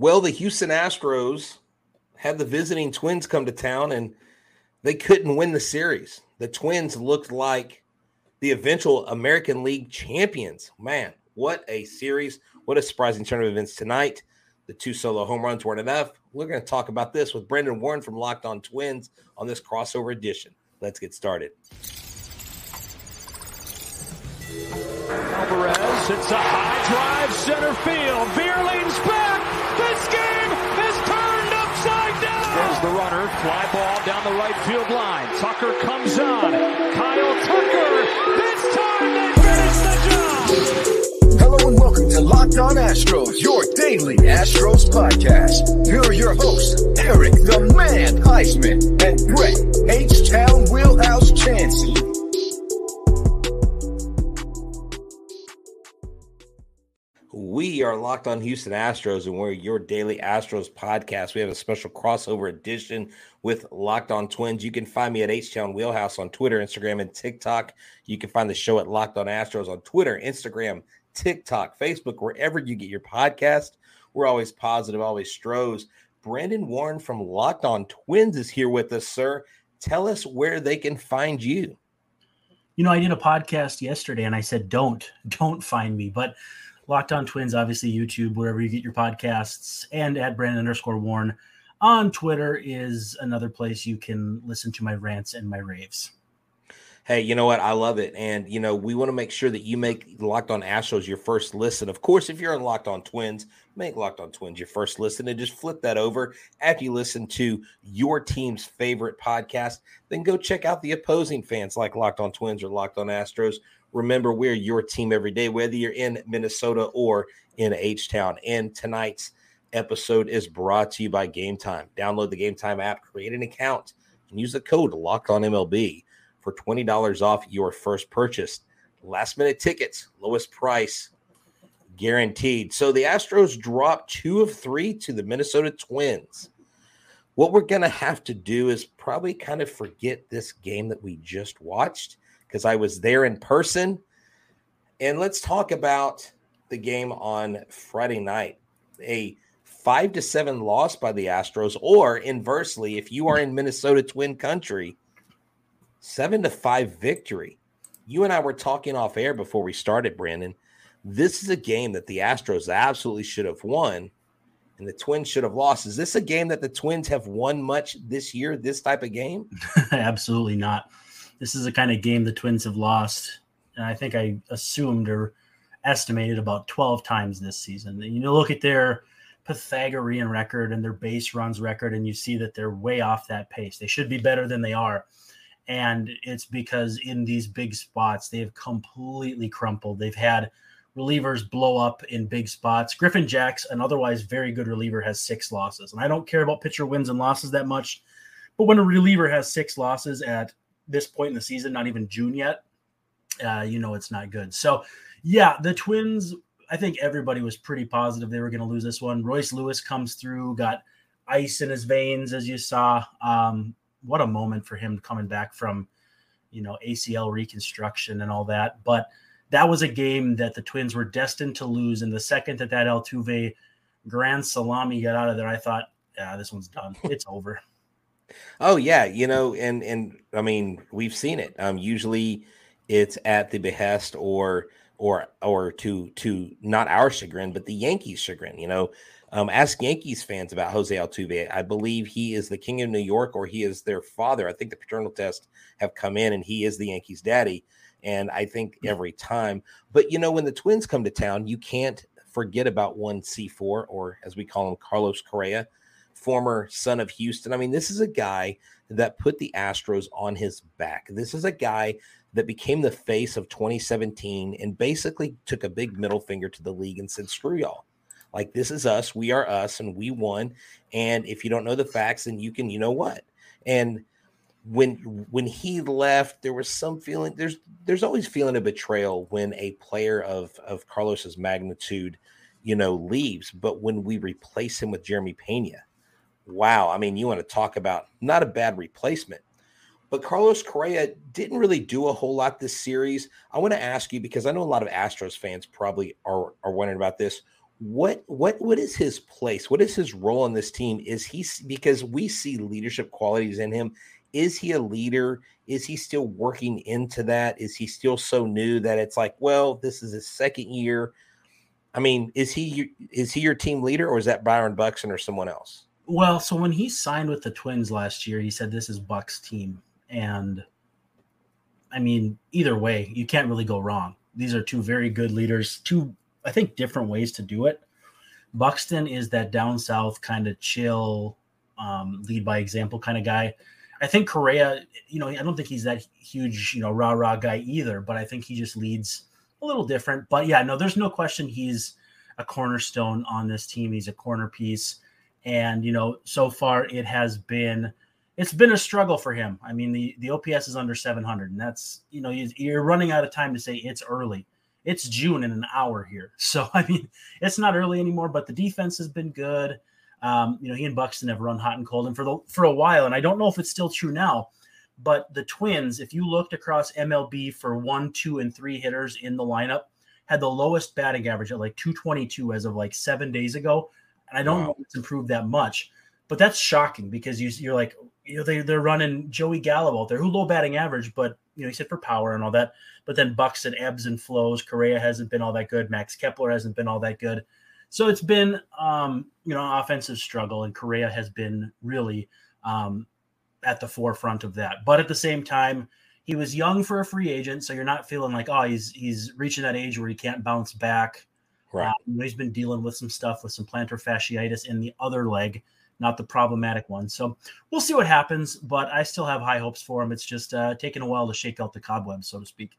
Well, the Houston Astros had the visiting Twins come to town, and they couldn't win the series. The Twins looked like the eventual American League champions. Man, what a series. What a surprising turn of events tonight. The two solo home runs weren't enough. We're going to talk about this with Brendan Warren from Locked On Twins on this crossover edition. Let's get started. Alvarez hits a high drive center field. Veer leans back. This game is turned upside down. There's the runner. Fly ball down the right field line. Tucker comes on. Kyle Tucker. This time they finish the job. Hello and welcome to Locked On Astros, your daily Astros podcast. Here are your hosts, Eric the Man Huysman and Brett H Town Wheelhouse Chansey. We are Locked On Houston Astros, and we're your daily Astros podcast. We have a special crossover edition with Locked On Twins. You can find me at H Town Wheelhouse on Twitter, Instagram, and TikTok. You can find the show at Locked On Astros on Twitter, Instagram, TikTok, Facebook, wherever you get your podcast. We're always positive, always Stros. Brandon Warren from Locked On Twins is here with us, sir. Tell us where they can find you. You know, I did a podcast yesterday, and I said, don't find me, but Locked On Twins, obviously YouTube, wherever you get your podcasts, and at Brandon_Warren on Twitter is another place you can listen to my rants and my raves. Hey, you know what? I love it. And, you know, we want to make sure that you make Locked On Astros your first listen. Of course, if you're on Locked On Twins, make Locked On Twins your first listen and just flip that over after you listen to your team's favorite podcast. Then go check out the opposing fans like Locked On Twins or Locked On Astros. Remember, we're your team every day, whether you're in Minnesota or in H-Town. And tonight's episode is brought to you by Game Time. Download the Game Time app, create an account, and use the code LOCKEDONMLB for $20 off your first purchase. Last-minute tickets, lowest price guaranteed. So the Astros dropped 2 of 3 to the Minnesota Twins. What we're going to have to do is probably kind of forget this game that we just watched, because I was there in person. And let's talk about the game on Friday night. A 5-7 loss by the Astros, or inversely, if you are in Minnesota Twin country, 7-5 victory. You and I were talking off air before we started, Brandon. This is a game that the Astros absolutely should have won, and the Twins should have lost. Is this a game that the Twins have won much this year, this type of game? Absolutely not. This is the kind of game the Twins have lost, and I think I assumed or estimated about 12 times this season. And you look at their Pythagorean record and their base runs record, and you see that they're way off that pace. They should be better than they are, and it's because in these big spots, they have completely crumpled. They've had relievers blow up in big spots. Griffin Jacks, an otherwise very good reliever, has 6 losses, and I don't care about pitcher wins and losses that much, but when a reliever has 6 losses at this point in the season, not even June yet, it's not good. So yeah, the Twins, I think everybody was pretty positive they were going to lose this one. Royce Lewis comes through, got ice in his veins, as you saw. What a moment for him coming back from, ACL reconstruction and all that. But that was a game that the Twins were destined to lose. And the second that Altuve grand salami got out of there, I thought, yeah, this one's done. It's over. Oh, yeah. And I mean, we've seen it. Usually it's at the behest or to not our chagrin, but the Yankees' chagrin. Ask Yankees fans about Jose Altuve. I believe he is the king of New York, or he is their father. I think the paternal tests have come in, and he is the Yankees' daddy. And I think every time. But, when the Twins come to town, you can't forget about one C4, or as we call him, Carlos Correa, former son of Houston. I mean, this is a guy that put the Astros on his back. This is a guy that became the face of 2017 and basically took a big middle finger to the league and said, screw y'all. Like, this is us. We are us, and we won. And if you don't know the facts, then you can, what? And when he left, there was some feeling, there's always feeling of betrayal when a player of Carlos's magnitude, leaves. But when we replace him with Jeremy Pena, wow. I mean, you want to talk about not a bad replacement, but Carlos Correa didn't really do a whole lot this series. I want to ask you, because I know a lot of Astros fans probably are wondering about this. what is his place? What is his role on this team? Is he, because we see leadership qualities in him, is he a leader? Is he still working into that? Is he still so new that it's like, well, this is his second year? I mean, is he your team leader, or is that Byron Buxton or someone else? Well, so when he signed with the Twins last year, he said this is Buck's team. And I mean, either way, you can't really go wrong. These are two very good leaders, two, I think, different ways to do it. Buxton is that down south kind of chill, lead by example kind of guy. I think Correa, I don't think he's that huge, rah-rah guy either, but I think he just leads a little different. But yeah, no, there's no question he's a cornerstone on this team. He's a corner piece. And, so far it has been – it's been a struggle for him. I mean, the OPS is under 700, and that's, you're running out of time to say it's early. It's June in an hour here. So, I mean, it's not early anymore, but the defense has been good. He and Buxton have run hot and cold, and for a while, and I don't know if it's still true now, but the Twins, if you looked across MLB for 1, 2, and 3 hitters in the lineup, had the lowest batting average at like 222 as of like 7 days ago. And I don't know if it's improved that much, but that's shocking because you're like, they're running Joey Gallo out there, who low batting average, but he's hit for power and all that. But then Buxton ebbs and flows. Correa hasn't been all that good. Max Kepler hasn't been all that good. So it's been an offensive struggle, and Correa has been really at the forefront of that. But at the same time, he was young for a free agent, so you're not feeling like he's reaching that age where he can't bounce back. Right. He's been dealing with some stuff with some plantar fasciitis in the other leg. Not the problematic one. So we'll see what happens, but I still have high hopes for him. It's just taking a while to shake out the cobwebs, so to speak.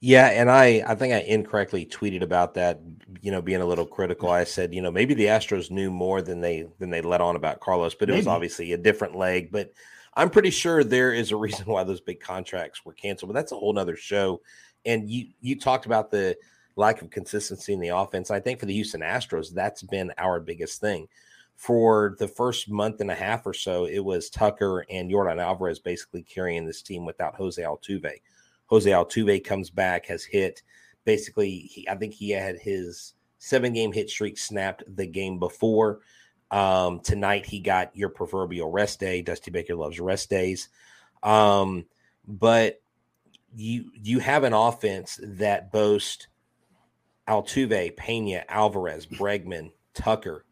Yeah, and I think I incorrectly tweeted about that, being a little critical. I said, maybe the Astros knew more than they let on about Carlos, but it was obviously a different leg. But I'm pretty sure there is a reason why those big contracts were canceled, but that's a whole nother show. And you talked about the lack of consistency in the offense. I think for the Houston Astros, that's been our biggest thing. For the first month and a half or so, it was Tucker and Jordan Alvarez basically carrying this team without Jose Altuve. Jose Altuve comes back, has hit. Basically, I think he had his 7-game hit streak snapped the game before. Tonight, he got your proverbial rest day. Dusty Baker loves rest days. But you have an offense that boasts Altuve, Pena, Alvarez, Bregman, Tucker,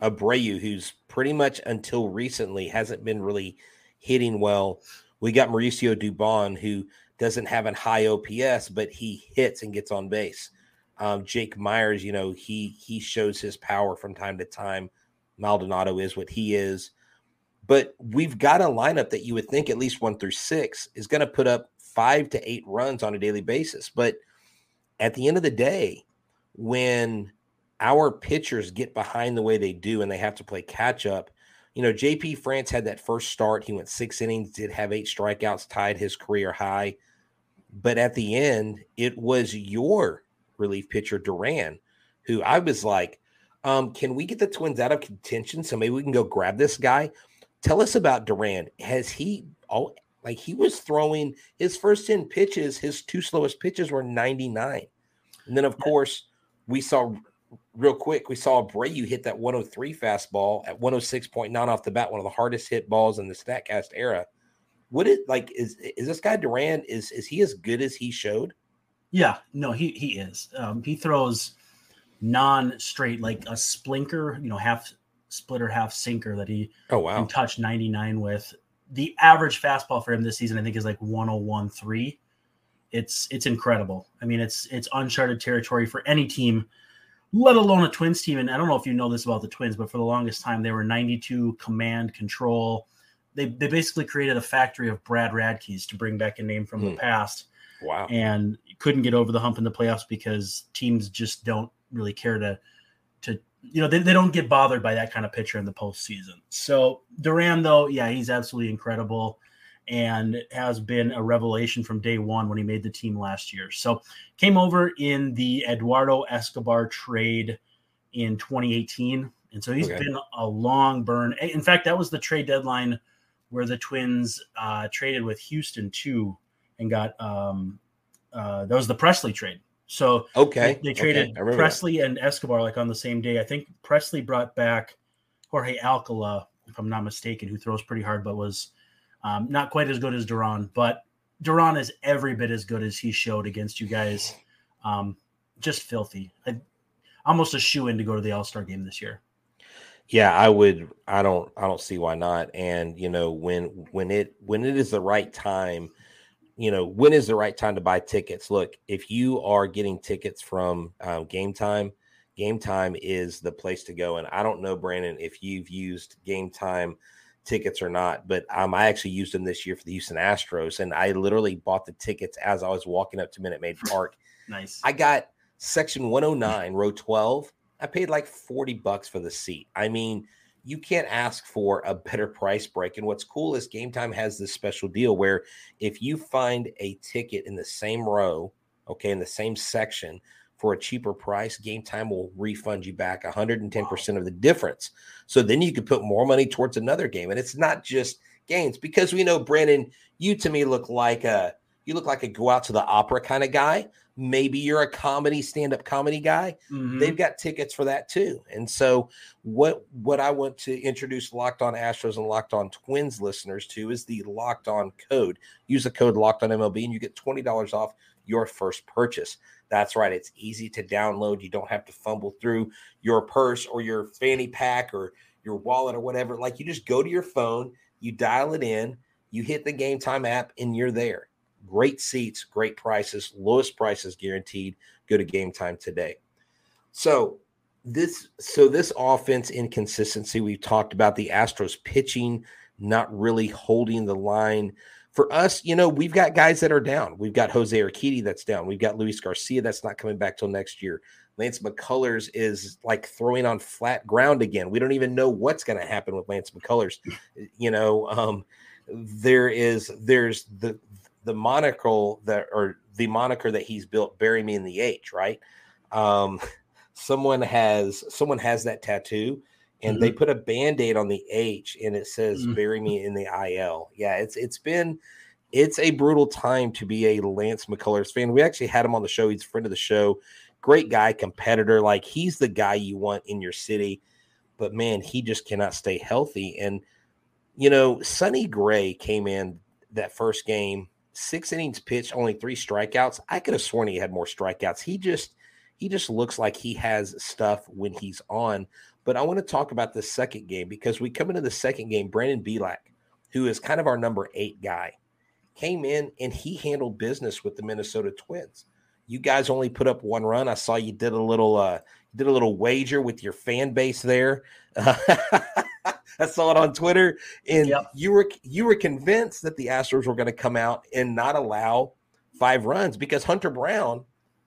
Abreu, who's pretty much until recently hasn't been really hitting well. We got Mauricio Dubon, who doesn't have a high OPS, but he hits and gets on base. Jake Myers, he shows his power from time to time. Maldonado is what he is. But we've got a lineup that you would think at least 1 through 6 is going to put up 5 to 8 runs on a daily basis. But at the end of the day, when our pitchers get behind the way they do and they have to play catch up. JP France had that first start. He went 6 innings, did have 8 strikeouts, tied his career high. But at the end, it was your relief pitcher, Duran, who I was like, can we get the Twins out of contention? So maybe we can go grab this guy. Tell us about Duran. He was throwing his first 10 pitches. His 2 slowest pitches were 99. And then, of course, we saw Abreu hit that 103 fastball at 106.9 off the bat, one of the hardest hit balls in the Statcast era. Is this guy Duran, is he as good as he showed? Yeah, no, he is. He throws non-straight, like a splinker, half splitter, half sinker that he can touch 99 with. The average fastball for him this season, I think, is like 101.3. It's incredible. I mean, it's uncharted territory for any team, let alone a Twins team. And I don't know if you know this about the Twins, but for the longest time, they were 92 command control. They basically created a factory of Brad Radke's, to bring back a name from the past. Wow. And couldn't get over the hump in the playoffs because teams just don't really care to don't get bothered by that kind of pitcher in the postseason. So Duran, though, yeah, he's absolutely incredible and has been a revelation from day one when he made the team last year. So came over in the Eduardo Escobar trade in 2018. And so he's been a long burn. In fact, that was the trade deadline where the Twins traded with Houston too and got that was the Presley trade. So they traded Presley and Escobar like on the same day. I think Presley brought back Jorge Alcala, if I'm not mistaken, who throws pretty hard, but was not quite as good as Duran. But Duran is every bit as good as he showed against you guys. Just filthy. Almost a shoe-in to go to the All-Star game this year. Yeah, I would. I don't see why not. And you know, when it is the right time. You know, when is the right time to buy tickets? Look, if you are getting tickets from Game Time is the place to go. And I don't know, Brandon, if you've used Game Time tickets or not, but I actually used them this year for the Houston Astros. And I literally bought the tickets as I was walking up to Minute Maid Park. Nice. I got section 109, row 12. I paid like $40 for the seat. I mean, you can't ask for a better price break. And what's cool is Game Time has this special deal where if you find a ticket in the same row, in the same section for a cheaper price, Game Time will refund you back 110% of the difference. So then you could put more money towards another game. And it's not just games, because we know, Brandon, you to me look like a go out to the opera kind of guy. Maybe you're a stand-up comedy guy. Mm-hmm. They've got tickets for that too. And so what I want to introduce Locked On Astros and Locked On Twins listeners to is the Locked On code. Use the code Locked On MLB and you get $20 off your first purchase. That's right. It's easy to download. You don't have to fumble through your purse or your fanny pack or your wallet or whatever. Like, you just go to your phone, you dial it in, you hit the Game Time app, and you're there. Great seats, great prices, lowest prices guaranteed. Go to Game Time today. So this offense inconsistency, we've talked about the Astros pitching, not really holding the line. For us, you know, we've got guys that are down. We've got Jose Urquidy that's down. We've got Luis Garcia that's not coming back till next year. Lance McCullers is like throwing on flat ground again. We don't even know what's going to happen with Lance McCullers. You know, there's the moniker that he's built, bury me in the H, right? Someone has that tattoo, and mm-hmm. they put a Band-Aid on the H, and it says, mm-hmm. bury me in the IL. Yeah, it's a brutal time to be a Lance McCullers fan. We actually had him on the show. He's a friend of the show. Great guy, competitor. Like, he's the guy you want in your city. But, man, he just cannot stay healthy. And, you know, Sonny Gray came in that first game, 6 innings pitched, only 3 strikeouts. I could have sworn he had more strikeouts. He just looks like he has stuff when he's on. But I want to talk about the second game, because we come into the second game, Brandon Belak, who is kind of our number 8 guy, came in and he handled business with the Minnesota Twins. You guys only put up 1 run. I saw you did a little wager with your fan base there. I saw it on Twitter, and yep. you were convinced that the Astros were going to come out and not allow 5 runs, because Hunter Brown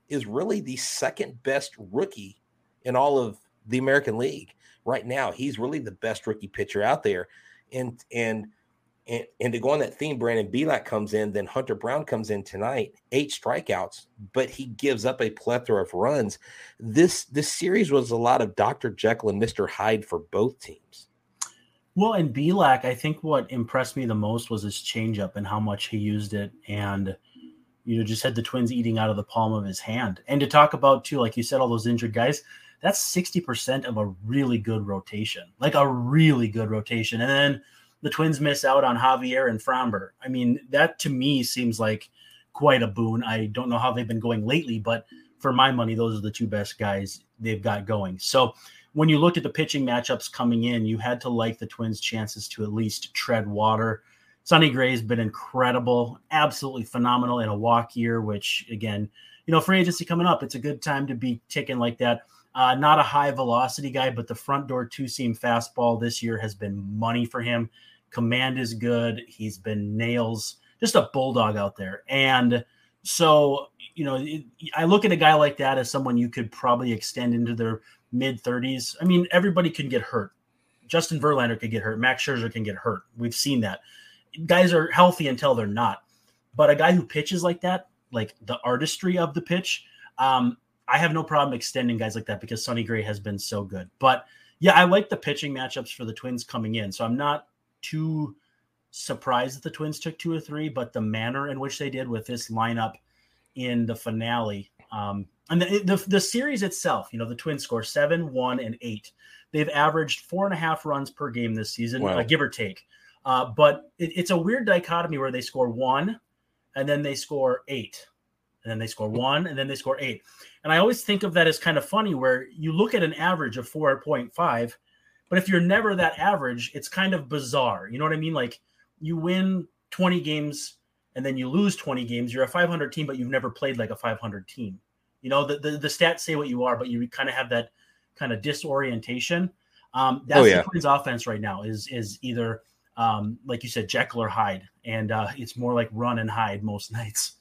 is really the second best rookie in all of the American League right now. He's really the best rookie pitcher out there. And to go on that theme, Brandon Belak comes in, then Hunter Brown comes in tonight, 8 strikeouts, but he gives up a plethora of runs. This series was a lot of Dr. Jekyll and Mr. Hyde for both teams. Well, and Belak, I think what impressed me the most was his changeup and how much he used it, and you know, just had the Twins eating out of the palm of his hand. And to talk about too, like you said, all those injured guys, that's 60% of a really good rotation, And then the Twins miss out on Javier and Fromber. I mean, that to me seems like quite a boon. I don't know how they've been going lately, but for my money, those are the 2 best guys they've got going. So when you looked at the pitching matchups coming in, you had to like the Twins' chances to at least tread water. Sonny Gray's been incredible, absolutely phenomenal in a walk year, which, again, you know, free agency coming up, it's a good time to be ticking like that. Not a high-velocity guy, but the front-door 2-seam fastball this year has been money for him. Command is good. He's been nails. Just a bulldog out there. And so, you know, I look at a guy like that as someone you could probably extend into their – mid-30s. I mean, everybody can get hurt. Justin Verlander could get hurt. Max Scherzer can get hurt. We've seen that. Guys are healthy until they're not. But a guy who pitches like that, like the artistry of the pitch, I have no problem extending guys like that, because Sonny Gray has been so good. But, yeah, I like the pitching matchups for the Twins coming in. So I'm not too surprised that the Twins took 2 or 3, but the manner in which they did with this lineup in the finale And the series itself, you know, the Twins score 7, 1, and 8. They've averaged 4.5 runs per game this season, wow, give or take. But it's a weird dichotomy where they score 1 and then they score 8. And then they score 1 and then they score 8. And I always think of that as kind of funny where you look at an average of 4.5, but if you're never that average, it's kind of bizarre. You know what I mean? Like you win 20 games and then you lose 20 games. You're a 500 team, but you've never played like a 500 team. You know, the stats say what you are, but you kind of have that kind of disorientation. That's the Twins offense right now is either, like you said, Jekyll or Hyde. And it's more like run and hide most nights.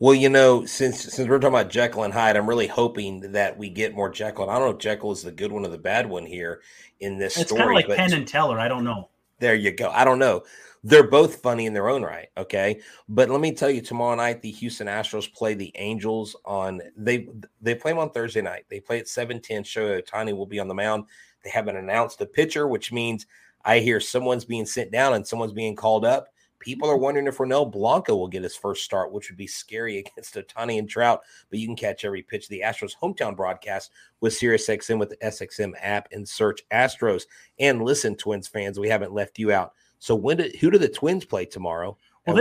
Well, you know, since we're talking about Jekyll and Hyde, I'm really hoping that we get more Jekyll. And I don't know if Jekyll is the good one or the bad one here in this story. It's kind of like Penn and Teller. I don't know. There you go. I don't know. They're both funny in their own right, okay? But let me tell you, tomorrow night, the Houston Astros play the Angels on – they play them on Thursday night. They play at 7:10. Shohei Otani will be on the mound. They haven't announced a pitcher, which means I hear someone's being sent down and someone's being called up. People are wondering if Ronel Blanco will get his first start, which would be scary against Otani and Trout, but you can catch every pitch of the Astros hometown broadcast with SiriusXM with the SXM app and search Astros. And listen, Twins fans, we haven't left you out. So who do the Twins play tomorrow? Well,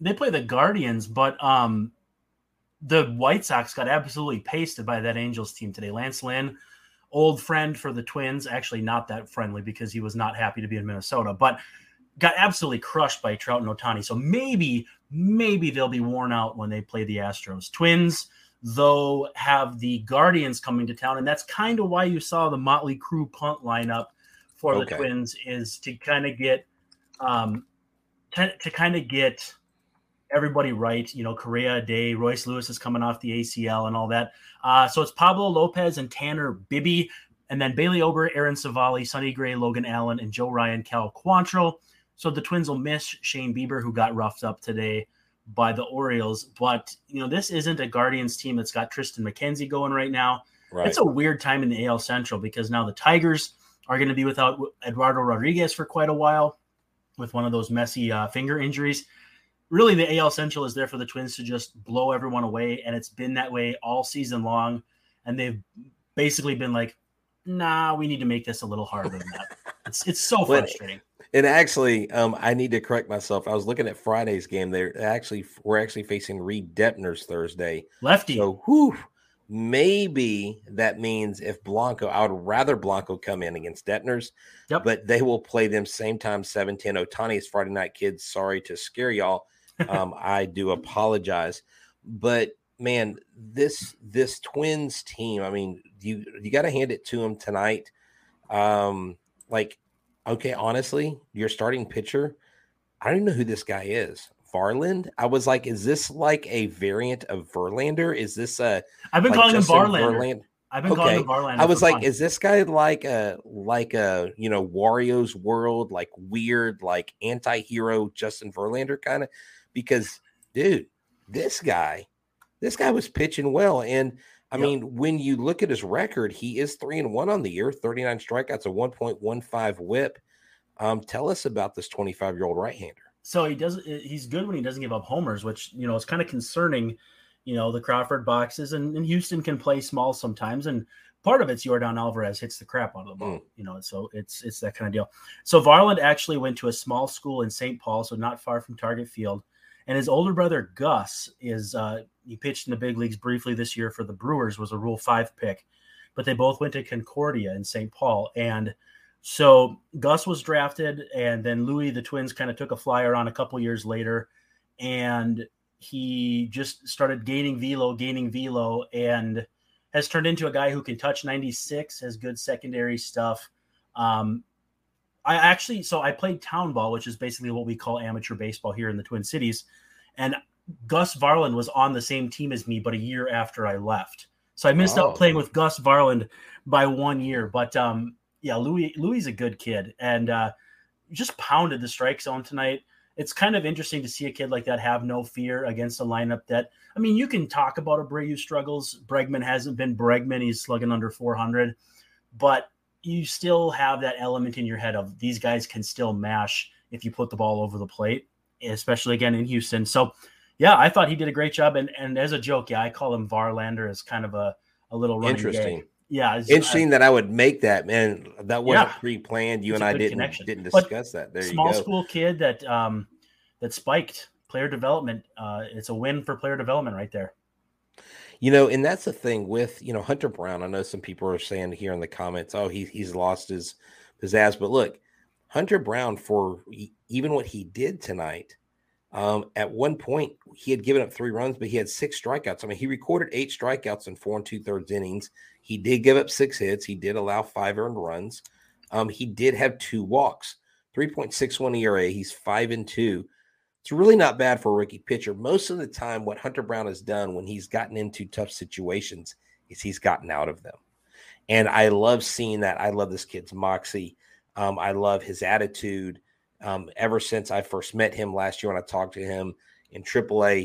they play the Guardians, but the White Sox got absolutely pasted by that Angels team today. Lance Lynn, old friend for the Twins, actually not that friendly because he was not happy to be in Minnesota, but got absolutely crushed by Trout and Otani. So maybe they'll be worn out when they play the Astros. Twins, though, have the Guardians coming to town, and that's kind of why you saw the Motley Crue punt lineup for the Twins is to kind of get get everybody right. You know, Correa, Day, Royce Lewis is coming off the ACL and all that. So it's Pablo Lopez and Tanner Bibby, and then Bailey Ober, Aaron Savali, Sonny Gray, Logan Allen, and Joe Ryan, Cal Quantrill. So the Twins will miss Shane Bieber, who got roughed up today by the Orioles. But, you know, this isn't a Guardians team that's got Tristan McKenzie going right now. Right. It's a weird time in the AL Central because now the Tigers are going to be without Eduardo Rodriguez for quite a while with one of those messy finger injuries. Really, the AL Central is there for the Twins to just blow everyone away, and it's been that way all season long. And they've basically been like, nah, we need to make this a little harder than that. It's so frustrating. And actually, I need to correct myself. I was looking at Friday's game. We're actually facing Reed Detmers Thursday. Lefty. So, maybe that means if Blanco, I would rather Blanco come in against Detmers. Yep. But they will play them same time, 7:10. Otani is Friday night, kids. Sorry to scare y'all. I do apologize. But man, this Twins team. I mean, you got to hand it to them tonight. Honestly, your starting pitcher, I don't even know who this guy is. Varland? I was like, is this like a variant of Verlander? Is this I've been calling him Varlander. I've been calling him Varlander. I was like, is this guy like a you know, Wario's World, like weird, like anti-hero Justin Verlander kind of? Because, dude, this guy was pitching well. And I mean, when you look at his record, he is 3-1 on the year, 39 strikeouts, a 1.15 whip. Tell us about this 25-year-old right-hander. So he's good when he doesn't give up homers, which, you know, is kind of concerning. You know, the Crawford boxes and Houston can play small sometimes. And part of it's Jordan Alvarez hits the crap out of the ball, you know, so it's that kind of deal. So Varland actually went to a small school in St. Paul, so not far from Target Field. And his older brother, Gus, he pitched in the big leagues briefly this year for the Brewers, was a Rule 5 pick. But they both went to Concordia in St. Paul. And so Gus was drafted, and then Louie, the Twins, kind of took a flyer on a couple years later. And he just started gaining velo, and has turned into a guy who can touch 96, has good secondary stuff. I played town ball, which is basically what we call amateur baseball here in the Twin Cities. And Gus Varland was on the same team as me, but a year after I left. So I missed out playing with Gus Varland by 1 year. But Louie's a good kid and just pounded the strike zone tonight. It's kind of interesting to see a kid like that have no fear against a lineup that, I mean, you can talk about Abreu struggles. Bregman hasn't been Bregman. He's slugging under 400, but you still have that element in your head of these guys can still mash if you put the ball over the plate, especially again in Houston. So yeah, I thought he did a great job. And as a joke, I call him Varlander as kind of a little running interesting game. Yeah, interesting that I would make that, man. That wasn't pre-planned. You and I didn't discuss that. There you go. Small school kid that spiked player development. It's a win for player development right there. You know, and that's the thing with, Hunter Brown. I know some people are saying here in the comments, oh, he's lost his pizzazz. But look, Hunter Brown, for even what he did tonight, at one point he had given up 3 runs, but he had 6 strikeouts. I mean, he recorded 8 strikeouts in 4 2/3 innings. He did give up 6 hits. He did allow 5 earned runs. He did have 2 walks, 3.61 ERA. He's 5-2. It's really not bad for a rookie pitcher. Most of the time, what Hunter Brown has done when he's gotten into tough situations is he's gotten out of them. And I love seeing that. I love this kid's moxie. I love his attitude. Ever since I first met him last year when I talked to him in AAA,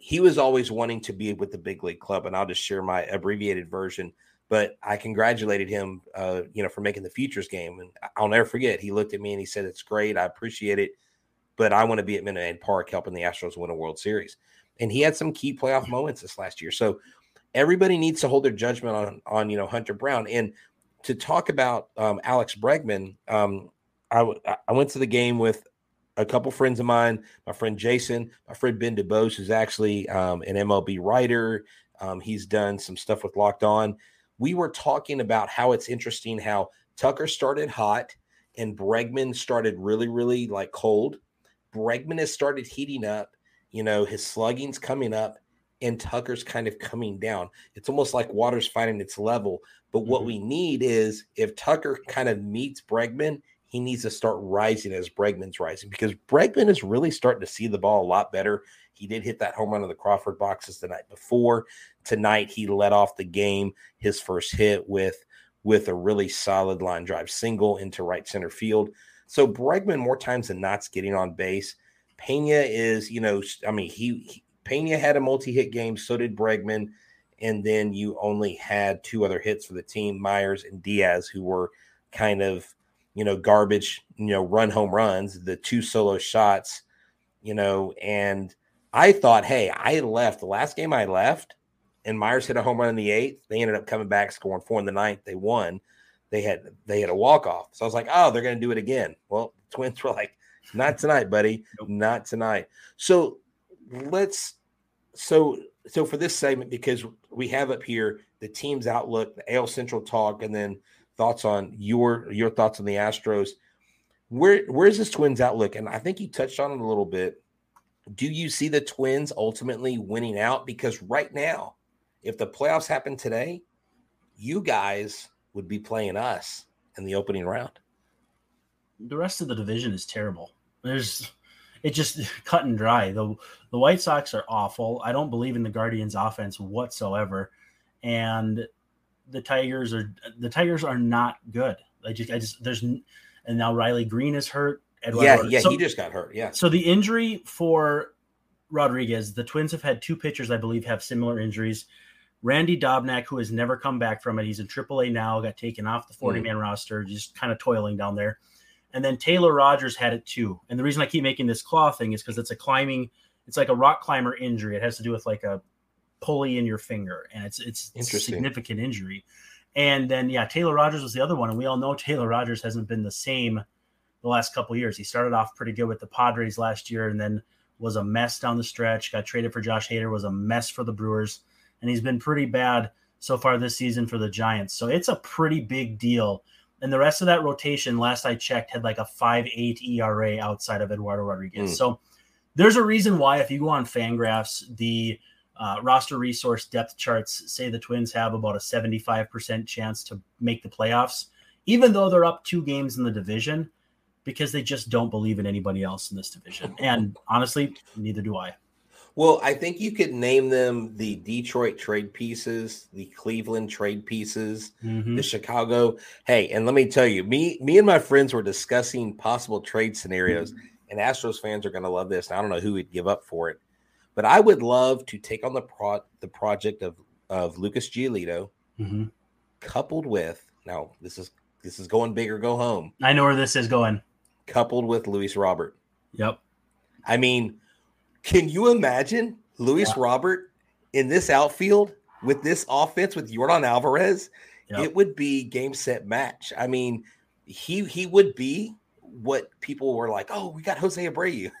he was always wanting to be with the big league club. And I'll just share my abbreviated version. But I congratulated him, for making the Futures game. And I'll never forget. He looked at me and he said, "It's great. I appreciate it. But I want to be at Minute Maid Park helping the Astros win a World Series." And he had some key playoff moments this last year. So everybody needs to hold their judgment on Hunter Brown. And to talk about Alex Bregman, I went to the game with a couple friends of mine, my friend Jason, my friend Ben DeBose, who's actually an MLB writer. He's done some stuff with Locked On. We were talking about how it's interesting how Tucker started hot and Bregman started really, really cold. Bregman has started heating up, his slugging's coming up, and Tucker's kind of coming down. It's almost like water's finding its level. But what we need is, if Tucker kind of meets Bregman, he needs to start rising as Bregman's rising, because Bregman is really starting to see the ball a lot better. He did hit that home run of the Crawford boxes the night before. Tonight, he led off the game, his first hit with a really solid line drive single into right center field. So Bregman, more times than not, is getting on base. Pena is, Pena had a multi-hit game. So did Bregman. And then you only had 2 other hits for the team, Myers and Diaz, who were kind of, garbage, run home runs, the 2 solo shots, and I thought, hey, I left. The last game I left, and Myers hit a home run in the 8th. They ended up coming back, scoring 4 in the 9th. They won. They had a walk-off. So I was like, oh, they're going to do it again. Well, the Twins were like, not tonight, buddy. Nope. Not tonight. So so for this segment, because we have up here the team's outlook, the AL Central talk, and then thoughts on your thoughts on the Astros. Where's this Twins outlook? And I think you touched on it a little bit. Do you see the Twins ultimately winning out? Because right now, if the playoffs happen today, you guys would be playing us in the opening round. The rest of the division is terrible. It's just cut and dry. The White Sox are awful. I don't believe in the Guardians offense whatsoever. And the Tigers are not good. And now Riley Green is hurt. He just got hurt. Yeah. So the injury for Rodriguez, the Twins have had 2 pitchers, I believe, have similar injuries. Randy Dobnak, who has never come back from it. He's in AAA now, got taken off the 40-man roster, just kind of toiling down there. And then Taylor Rogers had it too. And the reason I keep making this claw thing is because it's like a rock climber injury. It has to do with like a pulley in your finger, and it's a significant injury. And then, Taylor Rogers was the other one. And we all know Taylor Rogers hasn't been the same the last couple of years. He started off pretty good with the Padres last year and then was a mess down the stretch, got traded for Josh Hader, was a mess for the Brewers. And he's been pretty bad so far this season for the Giants. So it's a pretty big deal. And the rest of that rotation, last I checked, had like a 5.8 ERA outside of Eduardo Rodriguez. So there's a reason why, if you go on Fangraphs, the roster resource depth charts say the Twins have about a 75% chance to make the playoffs, even though they're up 2 games in the division, because they just don't believe in anybody else in this division. And honestly, neither do I. Well, I think you could name them the Detroit trade pieces, the Cleveland trade pieces, the Chicago. Hey, and let me tell you, me and my friends were discussing possible trade scenarios, and Astros fans are going to love this. And I don't know who would give up for it, but I would love to take on the project of Lucas Giolito, coupled with – now, this is going big or go home. I know where this is going. Coupled with Luis Robert. Yep. I mean – Can you imagine Luis Robert in this outfield with this offense with Jordan Alvarez? Yep. It would be game, set, match. I mean, he would be what people were like, oh, we got Jose Abreu.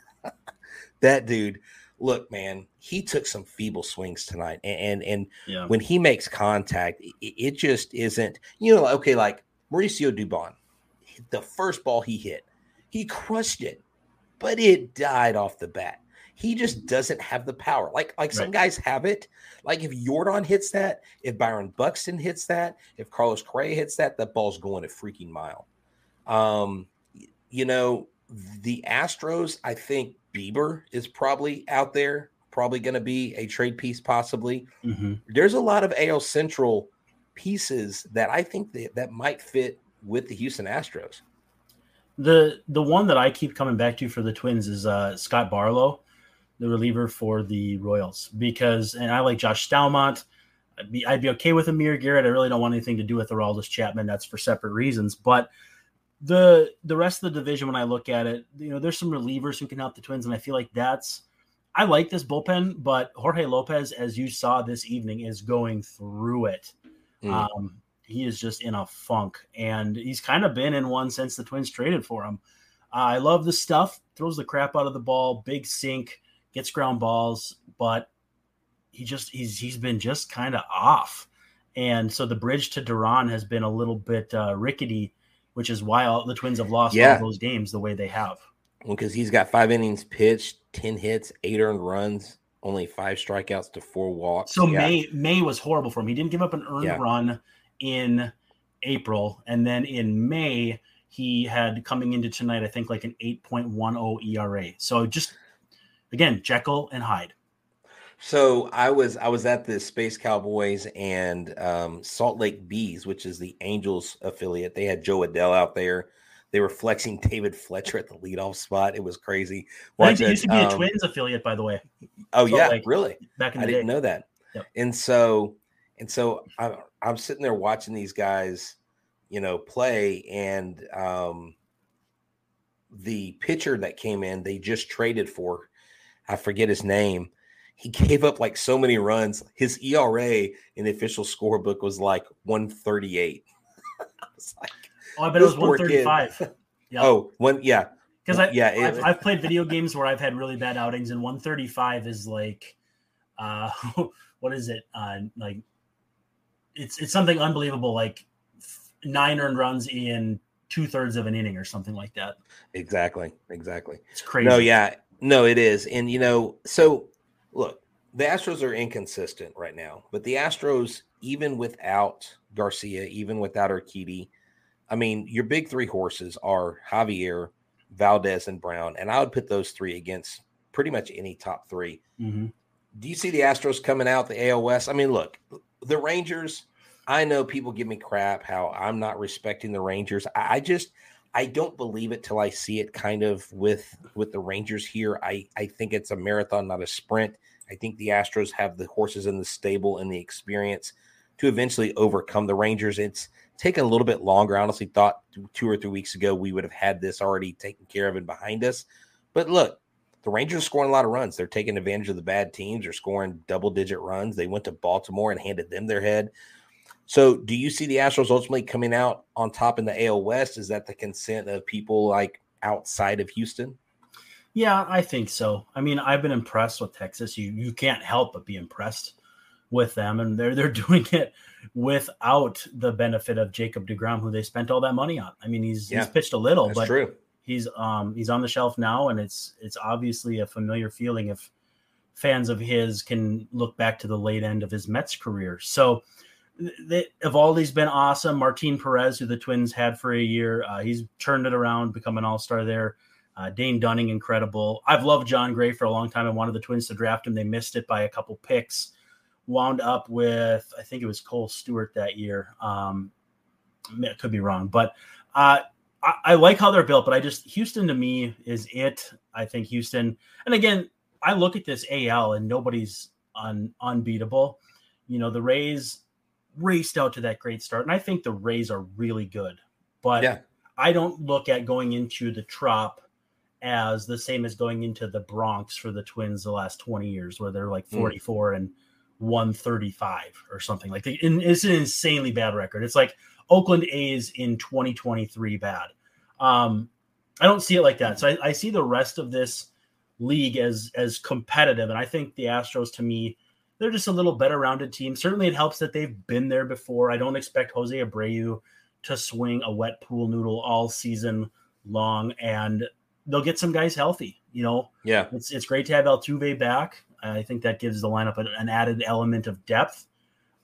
That dude. Look, man, he took some feeble swings tonight. And when he makes contact, it just isn't, like Mauricio Dubon, the first ball he hit, he crushed it, but it died off the bat. He just doesn't have the power. Like some guys have it. Like if Jordan hits that, if Byron Buxton hits that, if Carlos Correa hits that, that ball's going a freaking mile. The Astros, I think Bieber is probably out there, probably going to be a trade piece possibly. Mm-hmm. There's a lot of AL Central pieces that I think that might fit with the Houston Astros. The one that I keep coming back to for the Twins is Scott Barlow, the reliever for the Royals, because I like Josh Stalmont. I'd be okay with Amir Garrett. I really don't want anything to do with Aroldis Chapman. That's for separate reasons. But the rest of the division, when I look at it, there's some relievers who can help the Twins, and I feel like I like this bullpen, but Jorge Lopez, as you saw this evening, is going through it. He is just in a funk, and he's kind of been in one since the Twins traded for him. I love the stuff, throws the crap out of the ball, big sink, gets ground balls, but he's been just kind of off. And so the bridge to Duran has been a little bit rickety, which is why the Twins have lost all those games the way they have. Because he's got 5 innings pitched, 10 hits, 8 earned runs, only 5 strikeouts to 4 walks. So May was horrible for him. He didn't give up an earned run in April. And then in May, he had coming into tonight, I think like an 8.10 ERA. So just, again, Jekyll and Hyde. So I was at the Space Cowboys and Salt Lake Bees, which is the Angels affiliate. They had Joe Adell out there. They were flexing David Fletcher at the leadoff spot. It was crazy. It used to be a Twins affiliate, by the way. Oh, Salt Lake, really? Back in the day. I didn't know that. Yep. And so I'm sitting there watching these guys, play, and the pitcher that came in, they just traded for, I forget his name. He gave up like so many runs. His ERA in the official scorebook was like 138. I was like, oh, I bet it was 135. Yeah. Oh, one. Yeah. Because I've played video games where I've had really bad outings, and 135 is like, what is it? Like it's something unbelievable, like 9 earned runs in 2/3 of an inning or something like that. Exactly. It's crazy. No, yeah. No, it is. And, so. Look, the Astros are inconsistent right now, but the Astros, even without Garcia, even without Urquidy, I mean, your big 3 horses are Javier, Valdez, and Brown, and I would put those 3 against pretty much any top 3. Mm-hmm. Do you see the Astros coming out the AL West? I mean, look, the Rangers, I know people give me crap how I'm not respecting the Rangers. I don't believe it till I see it kind of with the Rangers here. I think it's a marathon, not a sprint. I think the Astros have the horses in the stable and the experience to eventually overcome the Rangers. It's taken a little bit longer. I honestly thought 2 or 3 weeks ago we would have had this already taken care of and behind us. But look, the Rangers are scoring a lot of runs. They're taking advantage of the bad teams. They're scoring double-digit runs. They went to Baltimore and handed them their head. So do you see the Astros ultimately coming out on top in the AL West? Is that the consent of people like outside of Houston? Yeah, I think so. I mean, I've been impressed with Texas. You can't help but be impressed with them. And they're doing it without the benefit of Jacob deGrom, who they spent all that money on. I mean, he's pitched a little, but true. He's on the shelf now, and it's obviously a familiar feeling if fans of his can look back to the late end of his Mets career. So Evaldi's been awesome. Martin Perez, who the Twins had for a year, he's turned it around, become an all-star there. Dane Dunning, incredible. I've loved John Gray for a long time. I wanted the Twins to draft him. They missed it by a couple picks. Wound up with, I think it was Cole Stewart that year. I could be wrong, but I like how they're built, but Houston to me is it. I think Houston, and again, I look at this AL and nobody's unbeatable. The Rays raced out to that great start, and I think the Rays are really good, but I don't look at going into the Trop as the same as going into the Bronx for the Twins the last 20 years, where they're like 44 and 135 or something like that. And it's an insanely bad record. It's like Oakland A's in 2023 bad. I don't see it like that. So I see the rest of this league as competitive. And I think the Astros, to me, they're just a little better rounded team. Certainly it helps that they've been there before. I don't expect Jose Abreu to swing a wet pool noodle all season long, and they'll get some guys healthy. You know, yeah, it's great to have Altuve back. I think that gives the lineup an added element of depth.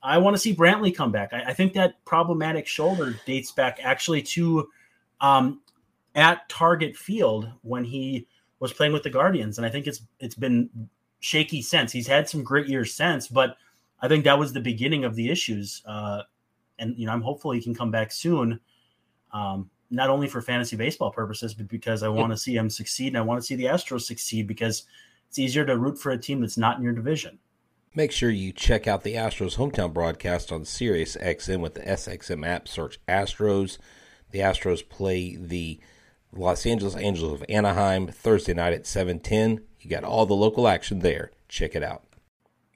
I want to see Brantley come back. I think that problematic shoulder dates back actually to at Target Field when he was playing with the Guardians. And I think it's been shaky since. He's had some great years since, but I think that was the beginning of the issues. And, you know, I'm hopeful he can come back soon, not only for fantasy baseball purposes, but because I want to see him succeed, and I want to see the Astros succeed, because it's easier to root for a team that's not in your division. Make sure you check out the Astros hometown broadcast on SiriusXM with the SXM app. Search Astros. The Astros play the Los Angeles Angels of Anaheim Thursday night at 7:10. You got all the local action there. Check it out.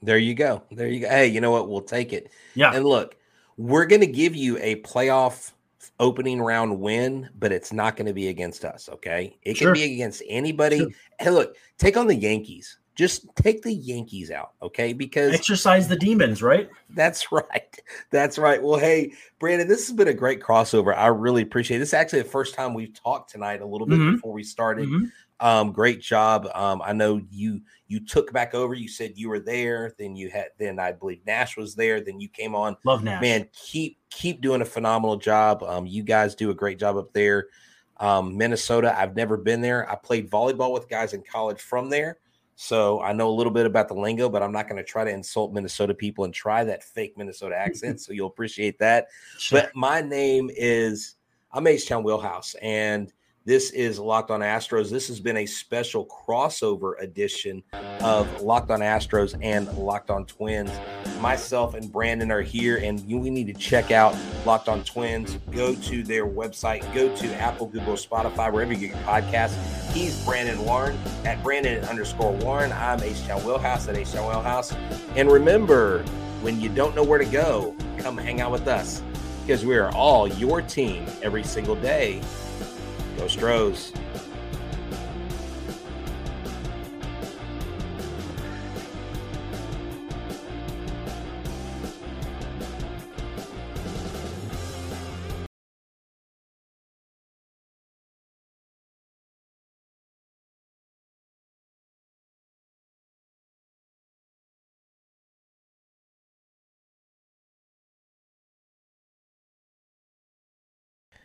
There you go. There you go. Hey, you know what? We'll take it. Yeah. And look, we're going to give you a playoff opening round win, but it's not going to be against us, okay? It can be against anybody. Sure. Hey, look, take on the Yankees. Just take the Yankees out, okay? Because exercise the demons, right? That's right. That's right. Well, hey, Brandon, this has been a great crossover. I really appreciate it. This is actually the first time we've talked tonight a little bit before we started. Great job. I know you took back over. You said you were there. Then I believe Nash was there. Then you came on. Love Nash. Man, keep doing a phenomenal job. You guys do a great job up there. Minnesota, I've never been there. I played volleyball with guys in college from there. So I know a little bit about the lingo, but I'm not going to try to insult Minnesota people and try that fake Minnesota accent. So you'll appreciate that. Sure. But my name is H Town Wheelhouse, and this is Locked On Astros. This has been a special crossover edition of Locked On Astros and Locked On Twins. Myself and Brandon are here, and we need to check out Locked On Twins. Go to their website. Go to Apple, Google, Spotify, wherever you get your podcasts. He's Brandon Warren at Brandon_Warren. I'm H Town Wheelhouse at H Town Wheelhouse. And remember, when you don't know where to go, come hang out with us, because we are all your team every single day. Go Stros.